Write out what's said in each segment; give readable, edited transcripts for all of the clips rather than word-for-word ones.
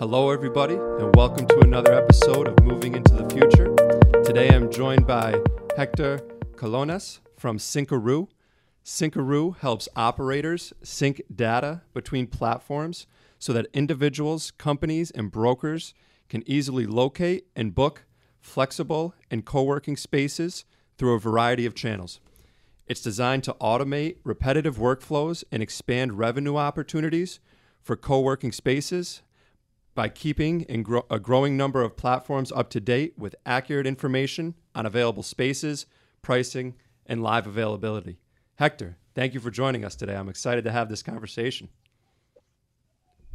Hello everybody, and welcome to another episode of Moving into the Future. Today I'm joined by Hector Colonas from Syncaroo. Syncaroo helps operators sync data between platforms so that individuals, companies, and brokers can easily locate and book flexible and co-working spaces through a variety of channels. It's designed to automate repetitive workflows and expand revenue opportunities for co-working spaces by keeping a growing number of platforms up to date with accurate information on available spaces, pricing, and live availability. Hector, thank you for joining us today. I'm excited to have this conversation.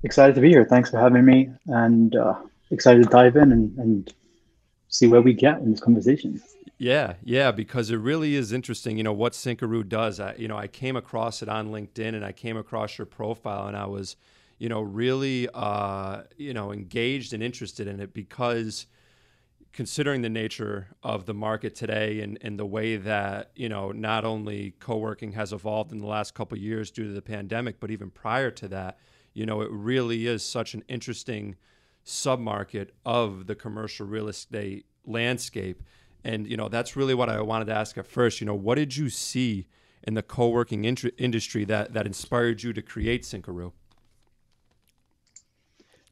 Excited to be here. Thanks for having me, and excited to dive in and see where we get in this conversation. Yeah, because it really is interesting, what Syncaroo does. I came across it on LinkedIn, and I came across your profile, and I was really engaged and interested in it, because considering the nature of the market today and the way that, not only co-working has evolved in the last couple of years due to the pandemic, but even prior to that, it really is such an interesting submarket of the commercial real estate landscape. And, that's really what I wanted to ask at first. What did you see in the co-working industry that inspired you to create Syncaroo?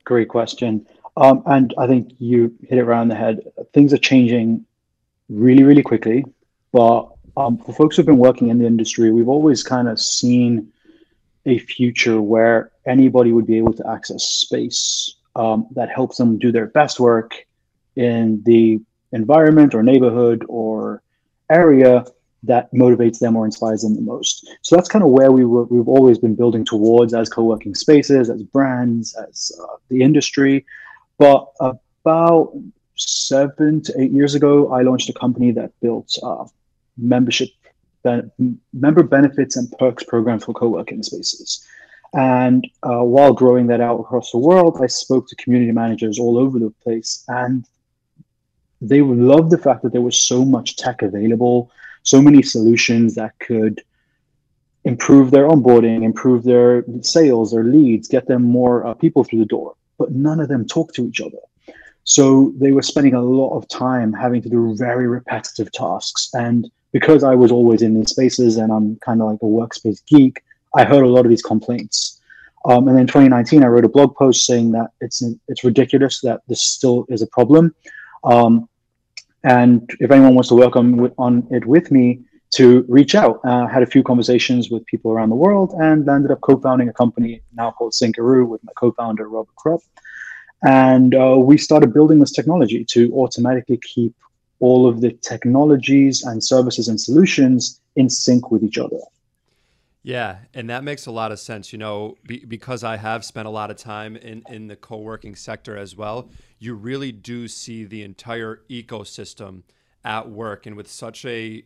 Great question. And I think you hit it right on the head. Things are changing really, really quickly. But for folks who've been working in the industry, we've always kind of seen a future where anybody would be able to access space that helps them do their best work in the environment or neighborhood or area that motivates them or inspires them the most. So that's kind of where we've always been building towards as co-working spaces, as brands, as the industry. But about 7 to 8 years ago, I launched a company that built member benefits and perks programs for co-working spaces. And while growing that out across the world, I spoke to community managers all over the place, and they loved the fact that there was so much tech available, so many solutions that could improve their onboarding, improve their sales, their leads, get them more people through the door, but none of them talk to each other. So they were spending a lot of time having to do very repetitive tasks. And because I was always in these spaces and I'm kind of like a workspace geek, I heard a lot of these complaints. And in 2019, I wrote a blog post saying that it's ridiculous that this still is a problem. And if anyone wants to work on it with me, to reach out. I had a few conversations with people around the world and ended up co-founding a company now called Syncaroo with my co-founder, Robert Krupp. And we started building this technology to automatically keep all of the technologies and services and solutions in sync with each other. Yeah, and that makes a lot of sense, because I have spent a lot of time in the co-working sector as well. You really do see the entire ecosystem at work, and with such a,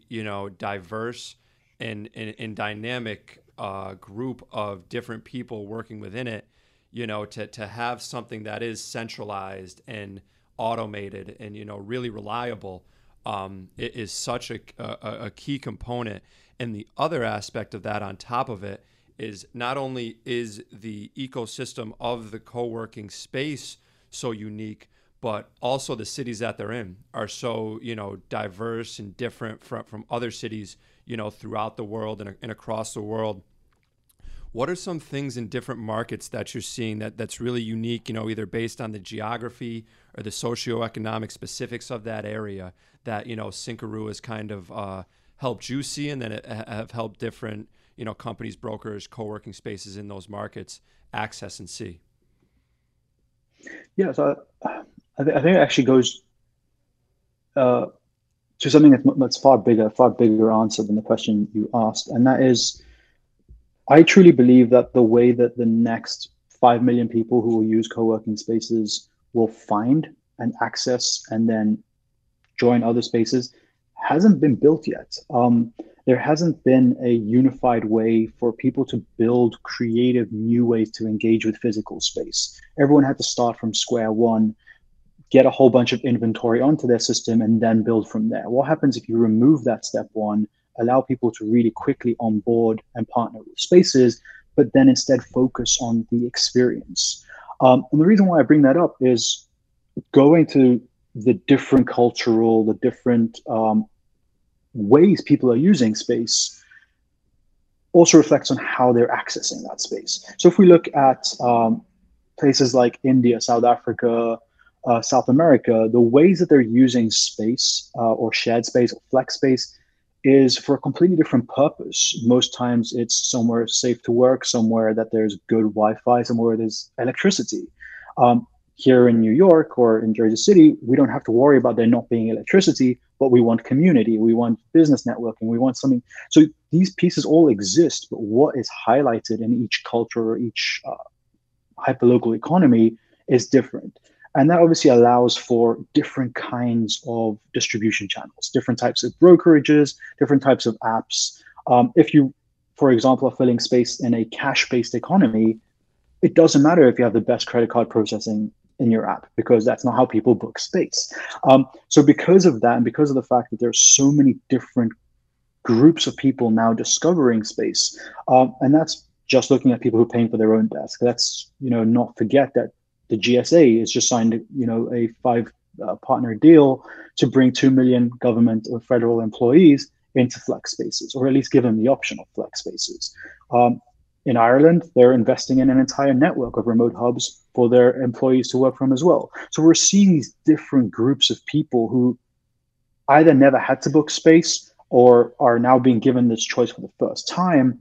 diverse and dynamic group of different people working within it, to have something that is centralized and automated and, really reliable, it is such a key component. And the other aspect of that on top of it is not only is the ecosystem of the co-working space so unique, but also the cities that they're in are so, diverse and different from other cities, throughout the world and across the world. What are some things in different markets that you're seeing that's really unique, either based on the geography or the socioeconomic specifics of that area that, Syncaroo is kind of helped you see, and then have helped different, companies, brokers, co-working spaces in those markets access and see? Yeah, so I think it actually goes to something that's far bigger answer than the question you asked. And that is, I truly believe that the way that the next 5 million people who will use co-working spaces will find and access and then join other spaces hasn't been built yet. There hasn't been a unified way for people to build creative new ways to engage with physical space. Everyone had to start from square one, get a whole bunch of inventory onto their system, and then build from there. What happens if you remove that step one, allow people to really quickly onboard and partner with spaces, but then instead focus on the experience? And the reason why I bring that up is going to the different cultural, the different ways people are using space also reflects on how they're accessing that space. So if we look at places like India, South Africa, South America, the ways that they're using space or shared space or flex space is for a completely different purpose. Most times it's somewhere safe to work, somewhere that there's good Wi-Fi, somewhere there's electricity. Here in New York or in Jersey City, we don't have to worry about there not being electricity, but we want community, we want business networking, we want something. So these pieces all exist, but what is highlighted in each culture or each hyperlocal economy is different. And that obviously allows for different kinds of distribution channels, different types of brokerages, different types of apps. If you, for example, are filling space in a cash-based economy, it doesn't matter if you have the best credit card processing in your app, because that's not how people book space. So because of that, and because of the fact that there are so many different groups of people now discovering space, and that's just looking at people who are paying for their own desk. That's, you know, not forget that the GSA has just signed, you know, a 5-partner deal to bring 2 million government or federal employees into flex spaces, or at least give them the option of flex spaces. In Ireland, they're investing in an entire network of remote hubs for their employees to work from as well. So we're seeing these different groups of people who either never had to book space or are now being given this choice for the first time,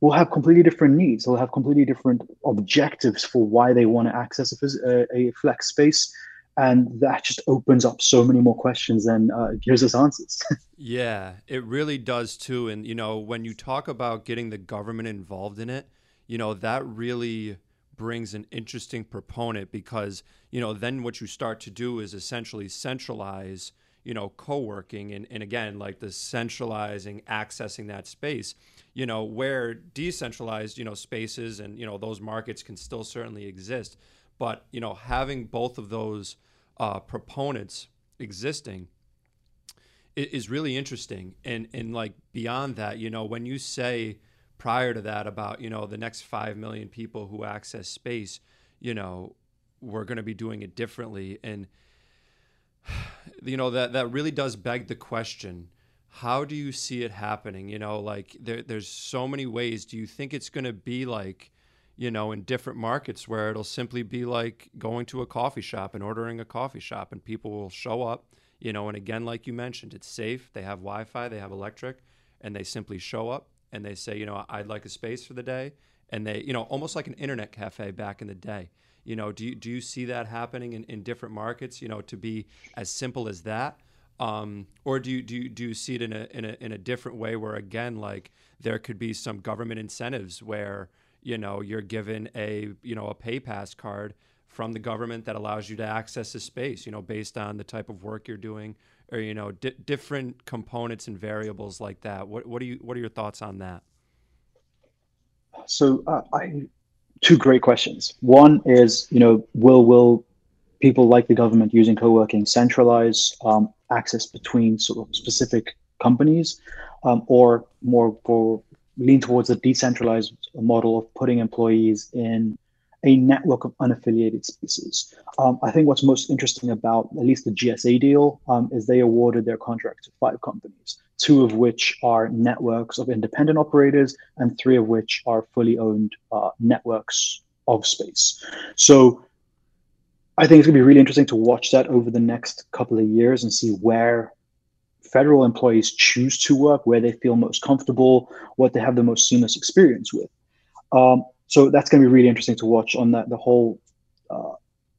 will have completely different needs. They'll have completely different objectives for why they want to access a flex space. And that just opens up so many more questions than gives us answers. Yeah, it really does too. And, you know, when you talk about getting the government involved in it, you know, that really brings an interesting proponent, because, you know, then what you start to do is essentially centralize, you know, co-working and again, like the centralizing, accessing that space, you know, where decentralized, you know, spaces and, you know, those markets can still certainly exist. But, you know, having both of those proponents existing is really interesting. And like beyond that, you know, when you say prior to that about, you know, the next 5 million people who access space, you know, we're going to be doing it differently. And, you know, that really does beg the question, how do you see it happening? You know, like there's so many ways. Do you think it's going to be like, you know, in different markets where it'll simply be like going to a coffee shop and ordering a coffee shop and people will show up, you know, and again, like you mentioned, it's safe. They have Wi-Fi, they have electric, and they simply show up and they say, you know, I'd like a space for the day. And they, you know, almost like an internet cafe back in the day. You know, do you see that happening in different markets? You know, to be as simple as that, or do you see it in a different way where again, like there could be some government incentives where, you know, you're given a, you know, a PayPass card from the government that allows you to access the space, you know, based on the type of work you're doing, or you know, different components and variables like that. What are your thoughts on that? So Two great questions. One is, you know, will people like the government using co-working centralize access between sort of specific companies, or more for lean towards a decentralized model of putting employees in a network of unaffiliated spaces? I think what's most interesting about at least the GSA deal is they awarded their contract to 5 companies, 2 of which are networks of independent operators and 3 of which are fully owned networks of space. So I think it's gonna be really interesting to watch that over the next couple of years and see where federal employees choose to work, where they feel most comfortable, what they have the most seamless experience with. So that's going to be really interesting to watch on that, the whole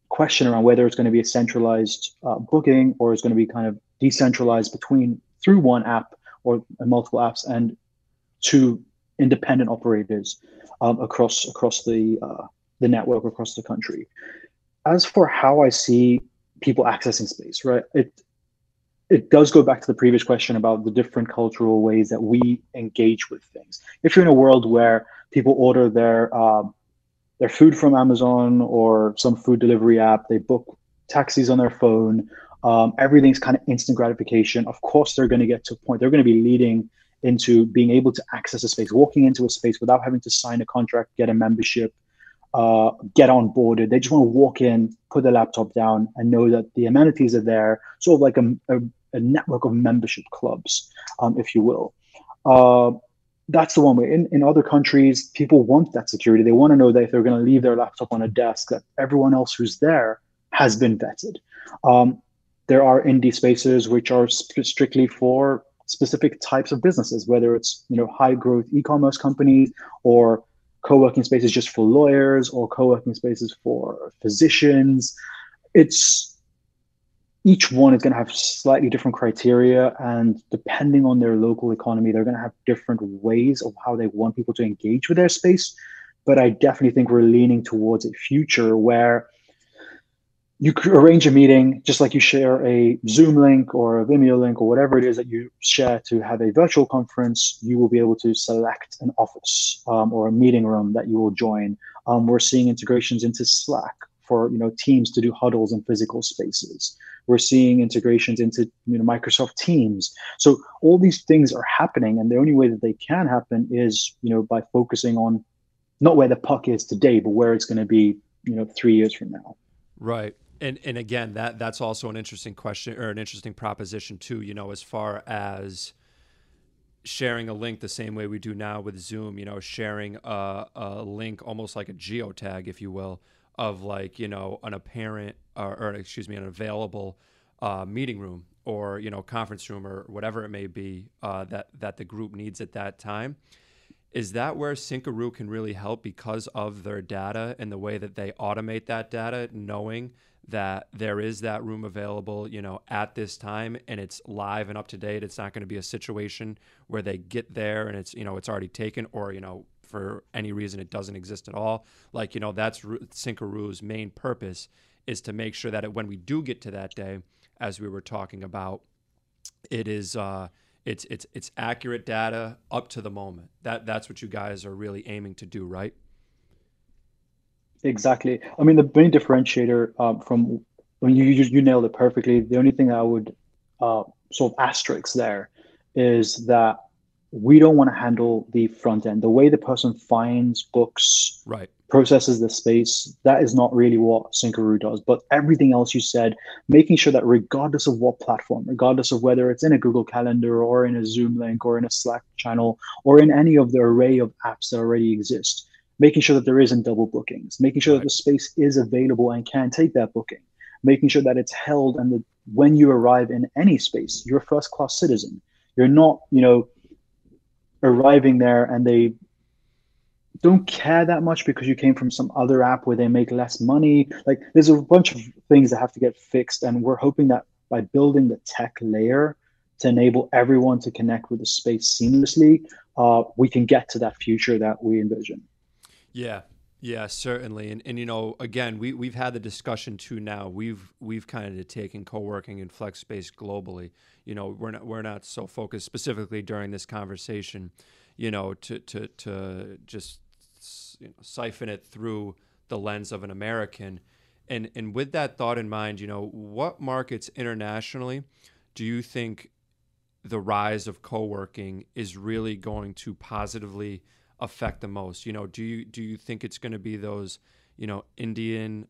question around whether it's going to be a centralized booking or it's going to be kind of decentralized through one app or multiple apps and 2 independent operators across the network, across the country. As for how I see people accessing space, right? It does go back to the previous question about the different cultural ways that we engage with things. If you're in a world where people order their food from Amazon or some food delivery app, they book taxis on their phone, everything's kind of instant gratification. Of course, they're going to get to a point, they're going to be leading into being able to access a space, walking into a space without having to sign a contract, get a membership, get onboarded. They just want to walk in, put their laptop down, and know that the amenities are there, sort of like a network of membership clubs, if you will. That's the one way. In other countries, people want that security. They want to know that if they're going to leave their laptop on a desk, that everyone else who's there has been vetted. There are indie spaces which are strictly for specific types of businesses, whether it's high growth e-commerce companies, or co-working spaces just for lawyers, or co-working spaces for physicians. Each one is going to have slightly different criteria, and depending on their local economy, they're going to have different ways of how they want people to engage with their space. But I definitely think we're leaning towards a future where you could arrange a meeting, just like you share a Zoom link or a Vimeo link or whatever it is that you share to have a virtual conference. You will be able to select an office or a meeting room that you will join. We're seeing integrations into Slack for teams to do huddles in physical spaces. We're seeing integrations into Microsoft Teams. So all these things are happening, and the only way that they can happen is by focusing on not where the puck is today, but where it's going to be 3 years from now. Right, and again, that's also an interesting question, or an interesting proposition too. As far as sharing a link the same way we do now with Zoom, sharing a link almost like a geotag, if you will, of like, an apparent, or excuse me, an available meeting room, or, conference room, or whatever it may be that the group needs at that time. Is that where Syncaroo can really help because of their data and the way that they automate that data, knowing that there is that room available, at this time, and it's live and up to date? It's not going to be a situation where they get there and it's, it's already taken, or, for any reason it doesn't exist at all. Like, that's Syncaroo's main purpose, is to make sure that when we do get to that day, as we were talking about, it is it's accurate data up to the moment. That's what you guys are really aiming to do, right? Exactly. I mean, the main differentiator from, you nailed it perfectly. The only thing I would sort of asterisk there is that we don't want to handle the front end, the way the person finds, books, right, processes the space. That is not really what Syncaroo does. But everything else you said, making sure that regardless of what platform, regardless of whether it's in a Google Calendar or in a Zoom link or in a Slack channel or in any of the array of apps that already exist, making sure that there isn't double bookings, making sure that the space is available and can take that booking, making sure that it's held, and that when you arrive in any space, you're a first-class citizen. You're not, arriving there and they don't care that much because you came from some other app where they make less money. Like, there's a bunch of things that have to get fixed, and we're hoping that by building the tech layer to enable everyone to connect with the space seamlessly, we can get to that future that we envision. Yeah, certainly. And again, we've had the discussion too now. We've kind of taken co-working and flex space globally. We're not so focused specifically during this conversation, to just siphon it through the lens of an American. And with that thought in mind, what markets internationally do you think the rise of co-working is really going to positively affect the most? Do you think it's going to be those Indian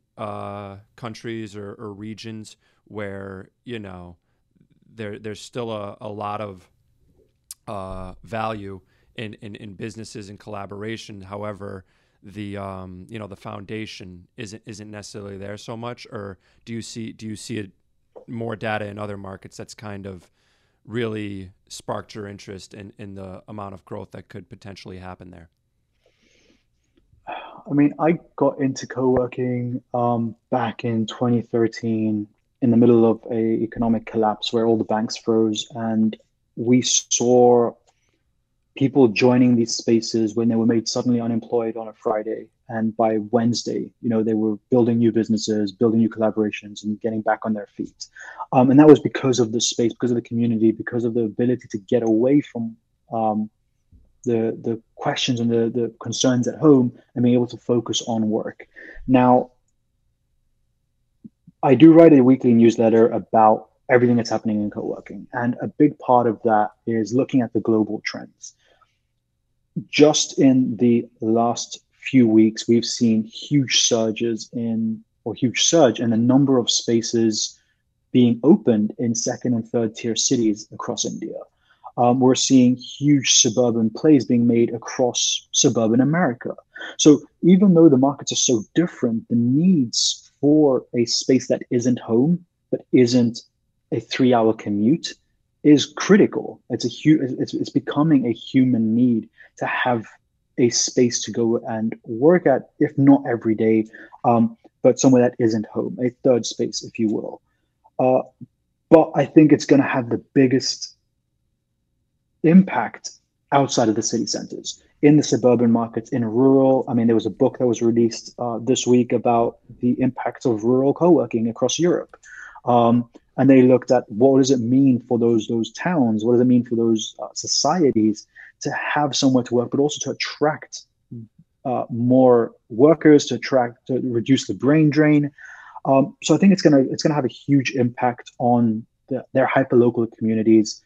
countries or regions where there's still a lot of value in businesses and collaboration, however the the foundation isn't necessarily there so much? Or do you see it more data in other markets that's kind of really sparked your interest in the amount of growth that could potentially happen there? I mean, I got into co-working back in 2013 in the middle of an economic collapse where all the banks froze, and we saw people joining these spaces when they were made suddenly unemployed on a Friday. And by Wednesday, they were building new businesses, building new collaborations, and getting back on their feet. And that was because of the space, because of the community, because of the ability to get away from the questions and the concerns at home and being able to focus on work. Now, I do write a weekly newsletter about everything that's happening in co-working. And a big part of that is looking at the global trends. Just in the last few weeks, we've seen huge surge in the number of spaces being opened in second and third tier cities across India. We're seeing huge suburban plays being made across suburban America. So even though the markets are so different, the needs for a space that isn't home, but isn't a 3-hour commute, is critical. It's becoming a human need to have a space to go and work at, if not every day, but somewhere that isn't home, a third space, if you will. But I think it's going to have the biggest impact outside of the city centers, in the suburban markets, in rural. I mean, there was a book that was released this week about the impacts of rural co-working across Europe. And they looked at what does it mean for those towns? What does it mean for those societies to have somewhere to work, but also to attract more workers, to reduce the brain drain. So I think it's gonna have a huge impact on their hyperlocal communities,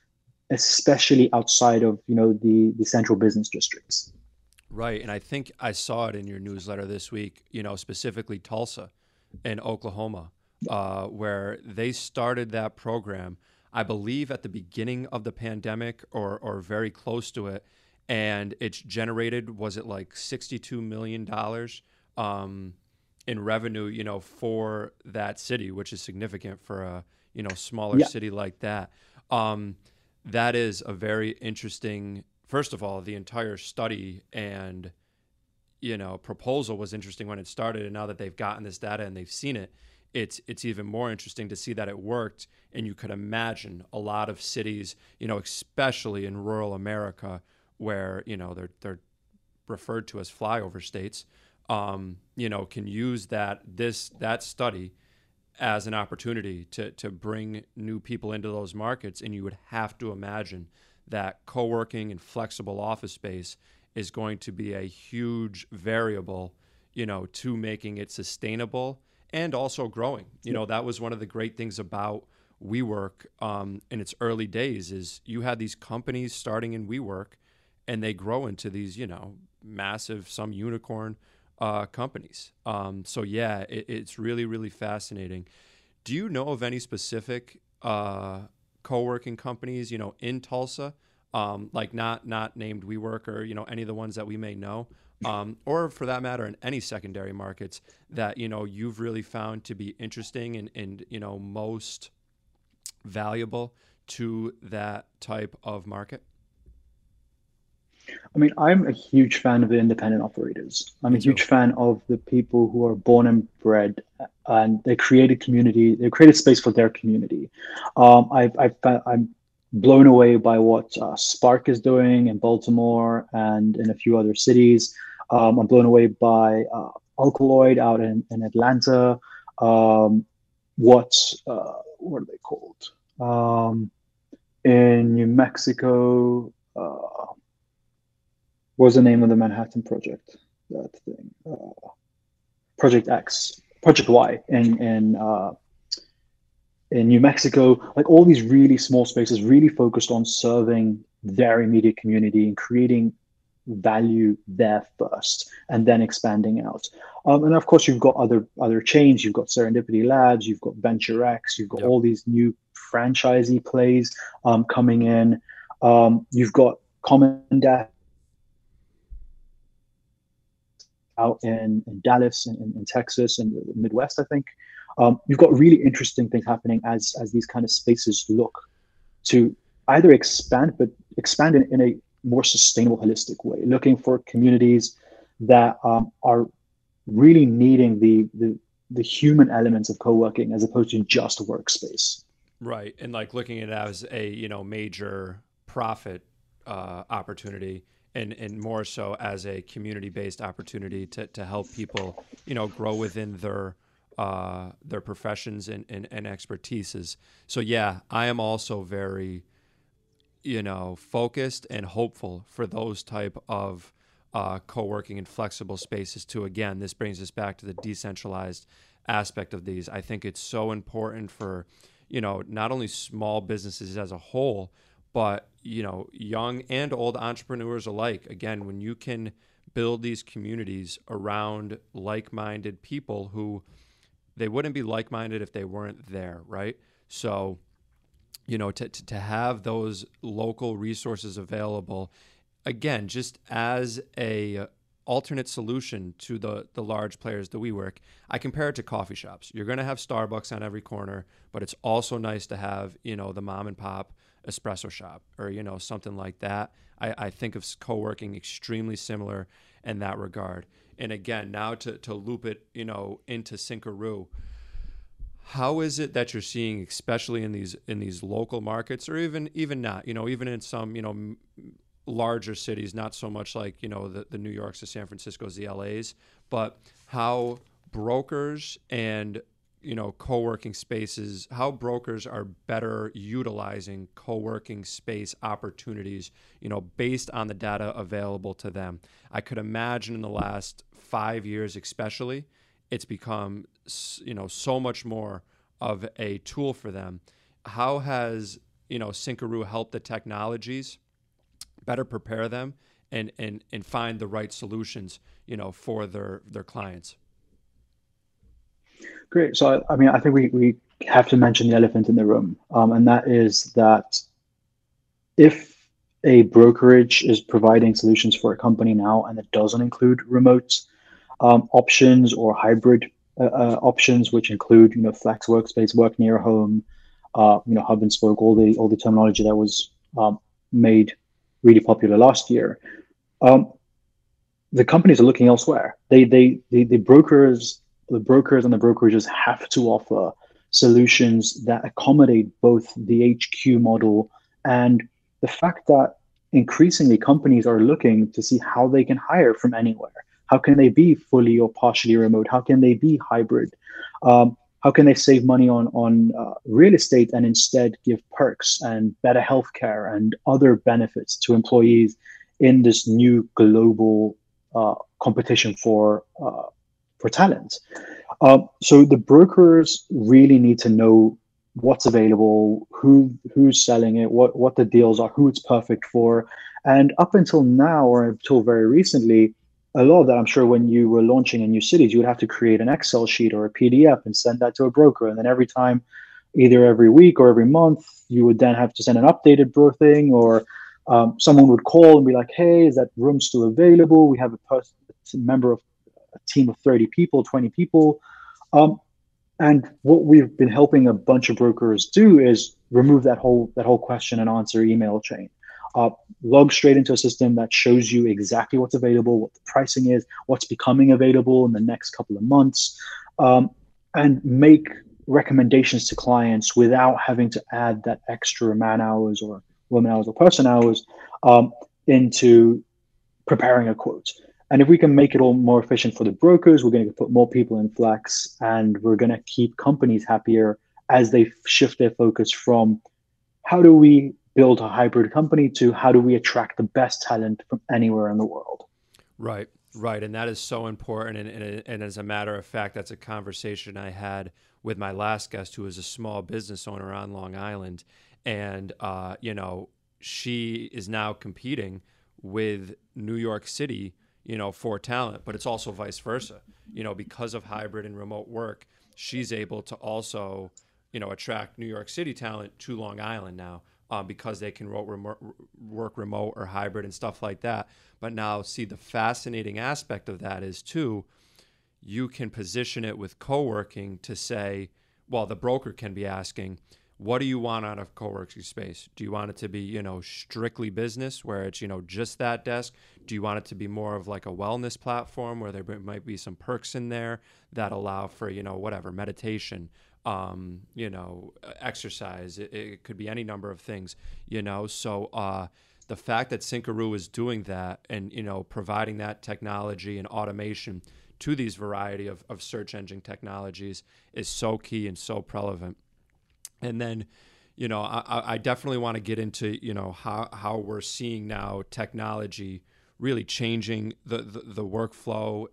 especially outside of the central business districts. Right, and I think I saw it in your newsletter this week. Specifically Tulsa and Oklahoma, where they started that program, I believe, at the beginning of the pandemic or very close to it, and it's generated, was it like $62 million in revenue, for that city, which is significant for a smaller city like that. That is a very interesting, first of all, the entire study and, proposal was interesting when it started. And now that they've gotten this data and they've seen it, it's even more interesting to see that it worked. And you could imagine a lot of cities, especially in rural America where, they're referred to as flyover states, can use that study as an opportunity to bring new people into those markets. And you would have to imagine that co-working and flexible office space is going to be a huge variable, to making it sustainable and also growing. That was one of the great things about WeWork in its early days is you had these companies starting in WeWork and they grow into these, massive, some unicorn companies. So yeah, it's really, really fascinating. Do you know of any specific co-working companies, in Tulsa, like not named WeWork or, any of the ones that we may know, or for that matter, in any secondary markets that, you've really found to be interesting and most valuable to that type of market? I mean, I'm a huge fan of the independent operators. I'm a huge fan of the people who are born and bred, and they created community. They created space for their community. I'm blown away by what Spark is doing in Baltimore and in a few other cities. I'm blown away by Alkaloid out in Atlanta. What are they called? In New Mexico. What was the name of the Manhattan project? That thing, Project X, Project Y, in New Mexico. Like all these really small spaces, really focused on serving their immediate community and creating value there first, and then expanding out. And of course, you've got other chains. You've got Serendipity Labs. You've got VentureX. You've got all these new franchisee plays coming in. You've got Common Desk out in Dallas and in Texas and the Midwest, I think. You've got really interesting things happening as these kind of spaces look to either expand in a more sustainable, holistic way, looking for communities that are really needing the human elements of co-working as opposed to just workspace. Right, and like looking at it as a major profit opportunity. And more so as a community-based opportunity to help people, grow within their professions and expertises. So yeah, I am also very, focused and hopeful for those type of co-working and flexible spaces too. Again, this brings us back to the decentralized aspect of these. I think it's so important for, not only small businesses as a whole, but young and old entrepreneurs alike. Again, when you can build these communities around like-minded people who they wouldn't be like-minded if they weren't there, right? So, you know, to have those local resources available, again, just as a alternate solution to the large players, the WeWork, I compare it to coffee shops. You're going to have Starbucks on every corner, but it's also nice to have, you know, the mom and pop espresso shop or, you know, something like that. I think of co-working extremely similar in that regard. And again, now to loop it, you know, into Syncaroo, how is it that you're seeing, especially in these local markets, or even not, you know, even in some, you know, larger cities, not so much like, you know, the New Yorks, the San Franciscos, the LAs, but how brokers and, you know, co-working spaces, how brokers are better utilizing co-working space opportunities, you know, based on the data available to them. I could imagine in the last 5 years, especially, it's become, you know, so much more of a tool for them. How has, you know, Syncaroo helped the technologies better prepare them and find the right solutions, you know, for their clients? Great. So, I mean, I think we have to mention the elephant in the room, and that is that if a brokerage is providing solutions for a company now and it doesn't include remote options or hybrid options, which include, you know, flex workspace, work near home, you know, hub and spoke, all the terminology that was made really popular last year, the companies are looking elsewhere. The brokers and the brokerages have to offer solutions that accommodate both the HQ model and the fact that increasingly companies are looking to see how they can hire from anywhere. How can they be fully or partially remote? How can they be hybrid? How can they save money on real estate and instead give perks and better healthcare and other benefits to employees in this new global competition for talent? So the brokers really need to know what's available, who's selling it, what the deals are, who it's perfect for. And up until now, or until very recently, a lot of that, I'm sure when you were launching in new cities, you would have to create an Excel sheet or a PDF and send that to a broker. And then every time, either every week or every month, you would then have to send an updated broker thing, or someone would call and be like, hey, is that room still available? We have a member of a team of 30 people, 20 people. And what we've been helping a bunch of brokers do is remove that whole question and answer email chain. Log straight into a system that shows you exactly what's available, what the pricing is, what's becoming available in the next couple of months, and make recommendations to clients without having to add that extra man hours or woman hours or person hours into preparing a quote. And if we can make it all more efficient for the brokers, we're going to put more people in Flex, and we're going to keep companies happier as they shift their focus from how do we build a hybrid company to how do we attract the best talent from anywhere in the world. Right. And that is so important. And as a matter of fact, that's a conversation I had with my last guest, who is a small business owner on Long Island. And, you know, she is now competing with New York City, you know, for talent, but it's also vice versa, you know, because of hybrid and remote work, she's able to also, you know, attract New York City talent to Long Island now. Because they can work remote or hybrid and stuff like that. But now, see, the fascinating aspect of that is, too, you can position it with co-working to say, well, the broker can be asking, what do you want out of co-working space? Do you want it to be, you know, strictly business where it's, you know, just that desk? Do you want it to be more of like a wellness platform where there might be some perks in there that allow for, you know, whatever, meditation, you know, exercise, it could be any number of things, you know? So, the fact that Syncaroo is doing that and, you know, providing that technology and automation to these variety of search engine technologies is so key and so relevant. And then, you know, I definitely want to get into, you know, how we're seeing now technology really changing the workflow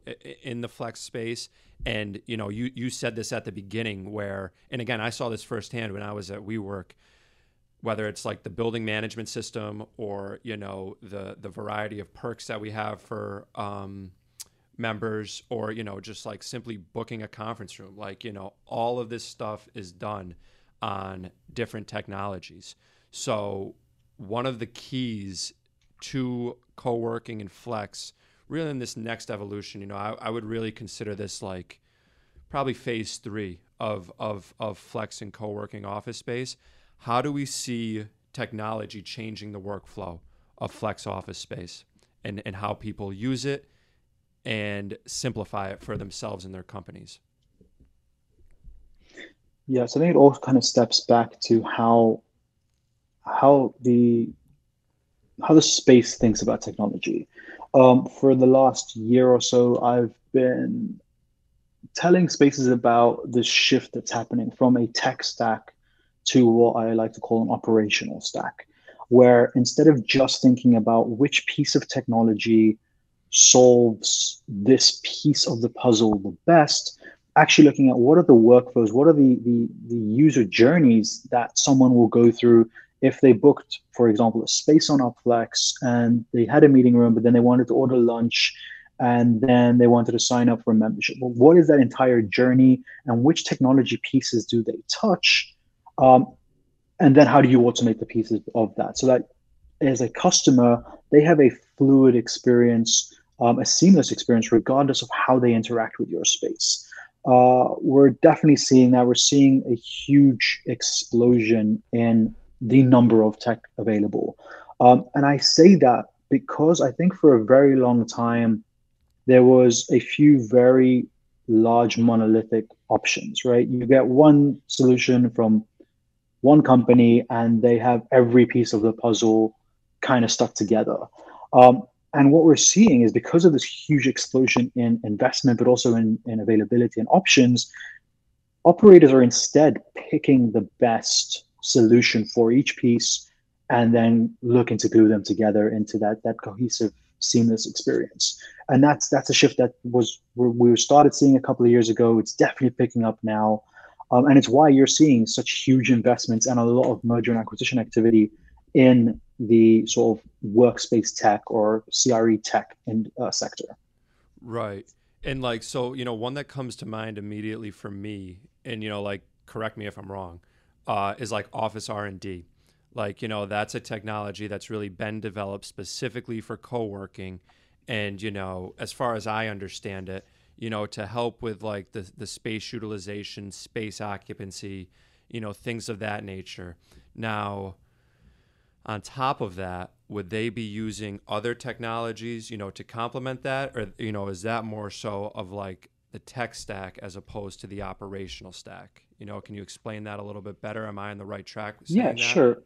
in the Flex space. And, you know, you said this at the beginning where, and again, I saw this firsthand when I was at WeWork, whether it's like the building management system or, you know, the variety of perks that we have for members, or, you know, just like simply booking a conference room, like, you know, all of this stuff is done on different technologies. So one of the keys to co-working and flex, really in this next evolution, you know, I would really consider this like probably phase 3 of flex and co-working office space. How do we see technology changing the workflow of flex office space and how people use it and simplify it for themselves and their companies? Yeah, so I think it all kind of steps back to how the space thinks about technology. For the last year or so, I've been telling spaces about the shift that's happening from a tech stack to what I like to call an operational stack, where instead of just thinking about which piece of technology solves this piece of the puzzle the best, actually looking at what are the workflows, what are the user journeys that someone will go through if they booked, for example, a space on Upflex and they had a meeting room, but then they wanted to order lunch and then they wanted to sign up for a membership. Well, what is that entire journey and which technology pieces do they touch? And then how do you automate the pieces of that so that as a customer, they have a fluid experience, a seamless experience, regardless of how they interact with your space. We're definitely seeing that. We're seeing a huge explosion in the number of tech available. And I say that because I think for a very long time, there was a few very large monolithic options, right? You get one solution from one company and they have every piece of the puzzle kind of stuck together. And what we're seeing is because of this huge explosion in investment, but also in availability and options, operators are instead picking the best solution for each piece and then looking to glue them together into that cohesive, seamless experience. And that's a shift that we started seeing a couple of years ago. It's definitely picking up now. And it's why you're seeing such huge investments and a lot of merger and acquisition activity in the sort of workspace tech or CRE tech sector. Right. And like, so, you know, one that comes to mind immediately for me, and, you know, like, correct me if I'm wrong, is like Office R&D. Like, you know, that's a technology that's really been developed specifically for co-working. And, you know, as far as I understand it, you know, to help with like the space utilization, space occupancy, you know, things of that nature. Now, on top of that, would they be using other technologies, you know, to complement that? Or, you know, is that more so of like the tech stack as opposed to the operational stack? You know, can you explain that a little bit better? Am I on the right track? Yeah, sure.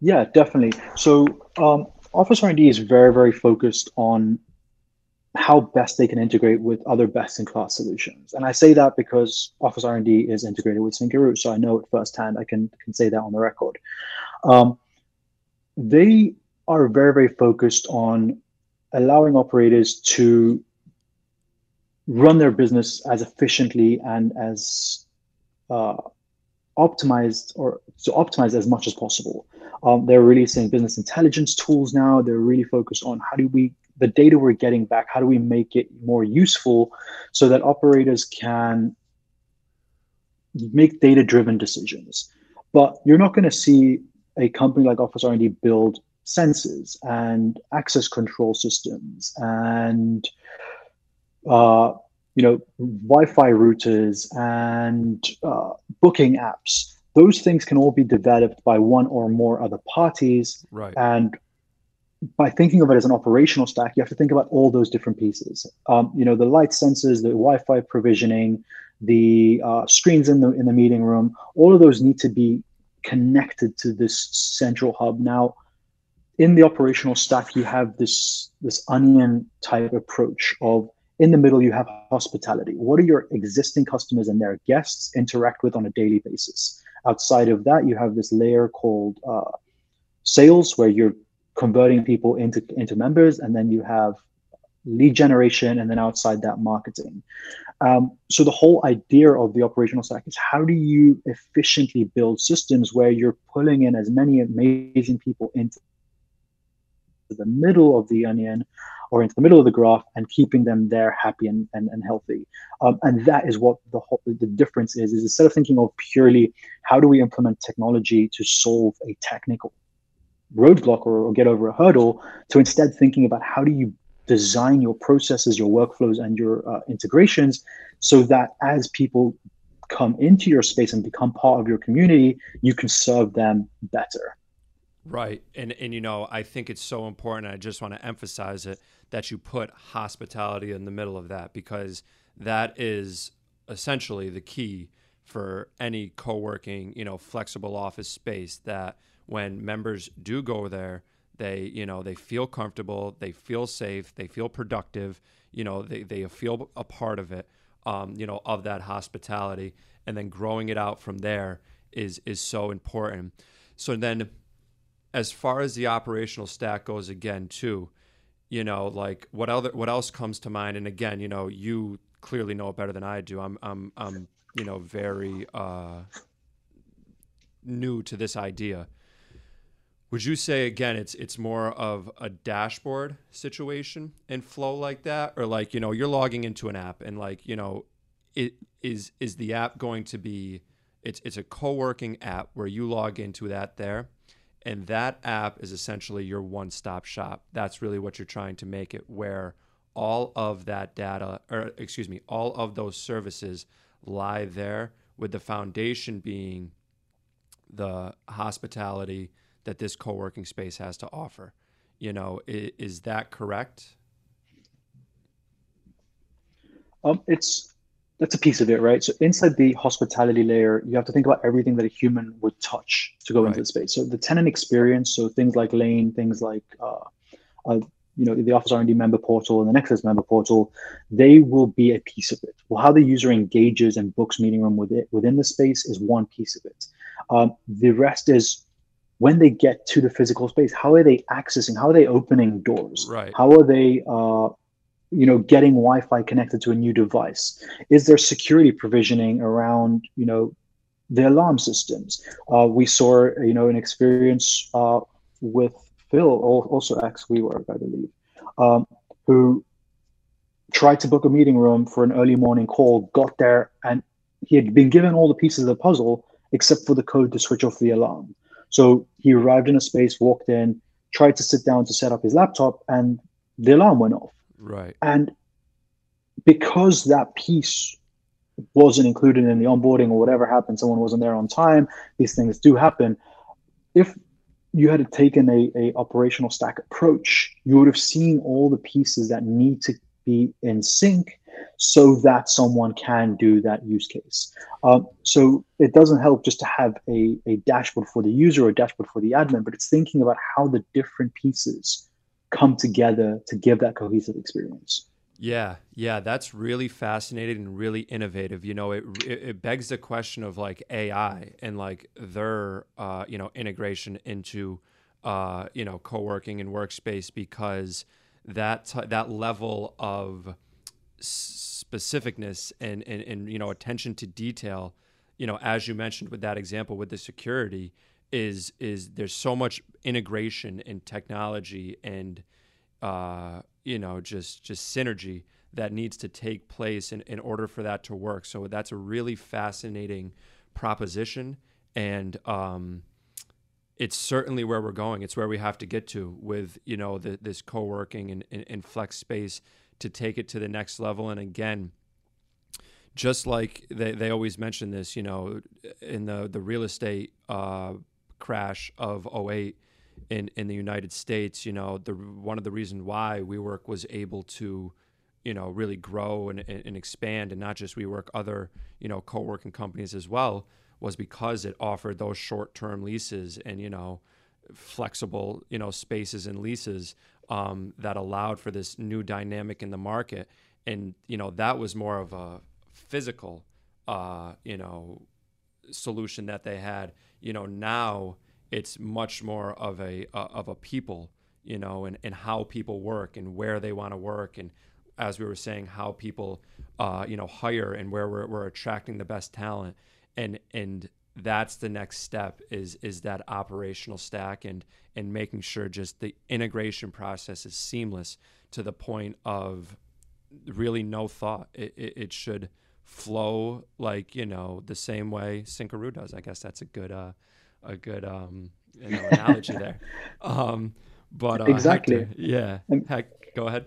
Yeah, definitely. So Office R&D is very, very focused on how best they can integrate with other best-in-class solutions. And I say that because Office R&D is integrated with Syncaroo, so I know it firsthand. I can say that on the record. They are very, very focused on allowing operators to run their business as efficiently and as optimized, or to optimize as much as possible. They're releasing business intelligence tools now. They're really focused on the data we're getting back, how do we make it more useful so that operators can make data-driven decisions? But you're not going to see a company like Office R&D build sensors and access control systems and you know, Wi-Fi routers and booking apps. Those things can all be developed by one or more other parties, right? And by thinking of it as an operational stack, you have to think about all those different pieces. You know, the light sensors, the Wi-Fi provisioning, the screens in the meeting room, all of those need to be connected to this central hub. Now, in the operational stack, you have this onion type approach of, in the middle, you have hospitality. What do your existing customers and their guests interact with on a daily basis? Outside of that, you have this layer called sales, where you're converting people into members, and then you have lead generation, and then outside that, marketing. So the whole idea of the operational stack is how do you efficiently build systems where you're pulling in as many amazing people into the middle of the onion or into the middle of the graph and keeping them there happy and healthy. And that is what the difference is instead of thinking of purely how do we implement technology to solve a technical roadblock or get over a hurdle, to instead thinking about how do you design your processes, your workflows, and your integrations so that as people come into your space and become part of your community, you can serve them better. Right. And you know, I think it's so important. I just want to emphasize it, that you put hospitality in the middle of that, because that is essentially the key for any co-working, you know, flexible office space, that when members do go there, they, you know, they feel comfortable, they feel safe, they feel productive, you know, they feel a part of it, you know, of that hospitality, and then growing it out from there is so important. So then as far as the operational stack goes again too, you know, like what else comes to mind? And again, you know, you clearly know it better than I do. I'm you know, very new to this idea. Would you say, again, it's more of a dashboard situation and flow like that? Or like, you know, you're logging into an app and like, you know, it is the app going to be, it's a co-working app where you log into that there, and that app is essentially your one-stop shop. That's really what you're trying to make it, where all of that data, or excuse me, all of those services lie there, with the foundation being the hospitality that this co-working space has to offer. You know, is that correct? That's a piece of it, right? So inside the hospitality layer, you have to think about everything that a human would touch to go right into the space. So the tenant experience, so things like Lane, things like, you know, the Office R&D member portal and the Nexus member portal, they will be a piece of it. Well, how the user engages and books meeting room with it within the space is one piece of it. The rest is when they get to the physical space, how are they accessing? How are they opening doors? Right. How are they, you know, getting Wi-Fi connected to a new device? Is there security provisioning around, you know, the alarm systems? We saw, you know, an experience with Phil, also ex-WeWork, I believe, who tried to book a meeting room for an early morning call, got there, and he had been given all the pieces of the puzzle except for the code to switch off the alarm. So he arrived in a space, walked in, tried to sit down to set up his laptop, and the alarm went off. Right. And because that piece wasn't included in the onboarding, or whatever happened, someone wasn't there on time, these things do happen. If you had taken a operational stack approach, you would have seen all the pieces that need to be in sync so that someone can do that use case. So it doesn't help just to have a dashboard for the user or a dashboard for the admin, but it's thinking about how the different pieces come together to give that cohesive experience. Yeah, that's really fascinating and really innovative. You know, it begs the question of like AI and like their you know, integration into you know, co-working and workspace, because that level of specificness and you know, attention to detail, you know, as you mentioned with that example with the security, is there's so much integration in technology and you know, just synergy that needs to take place in order for that to work. So that's a really fascinating proposition, and it's certainly where we're going. It's where we have to get to with, you know, this co-working and flex space to take it to the next level. And again, just like they always mention this, you know, in the real estate crash of 2008 in the United States, you know, one of the reasons why WeWork was able to, you know, really grow and expand, and not just WeWork, other, you know, co-working companies as well, was because it offered those short-term leases and, you know, flexible, you know, spaces and leases that allowed for this new dynamic in the market. And, you know, that was more of a physical, you know, solution that they had. You know, now it's much more of a people, you know, and how people work and where they want to work. And as we were saying, how people, you know, hire and where we're attracting the best talent. And that's the next step is that operational stack and making sure just the integration process is seamless to the point of really no thought. It should flow like, you know, the same way Syncaroo does. I guess that's a good you know, analogy there. But exactly, Hector, yeah. Heck, go ahead.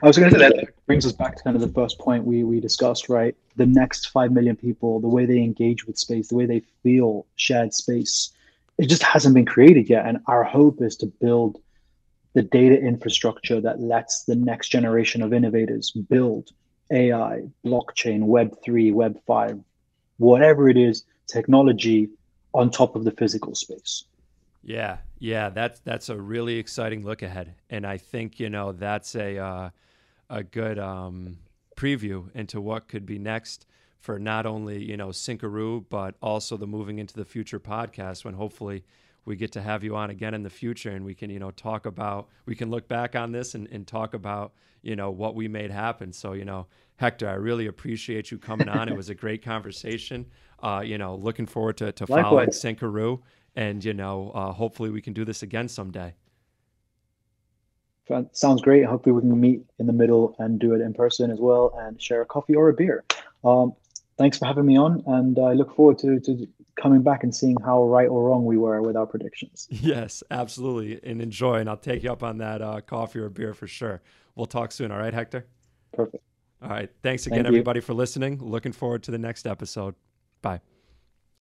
I was going to say that brings us back to kind of the first point we discussed, right? The next 5 million people, the way they engage with space, the way they feel shared space, it just hasn't been created yet. And our hope is to build the data infrastructure that lets the next generation of innovators build AI, blockchain, Web3, Web5, whatever it is, technology on top of the physical space. Yeah, that's a really exciting look ahead, and I think, you know, that's a good preview into what could be next for not only, you know, Syncaroo, but also the Moving Into the Future podcast, when hopefully we get to have you on again in the future, and we can, you know, talk about, we can look back on this and talk about, you know, what we made happen. So, you know, Hector, I really appreciate you coming on. It was a great conversation. You know, looking forward to following Syncaroo. And, you know, hopefully we can do this again someday. Sounds great. Hopefully we can meet in the middle and do it in person as well and share a coffee or a beer. Thanks for having me on. And I look forward to coming back and seeing how right or wrong we were with our predictions. Yes, absolutely. And enjoy. And I'll take you up on that coffee or beer for sure. We'll talk soon. All right, Hector? Perfect. All right. Thanks again, everybody, for listening. Looking forward to the next episode. Bye.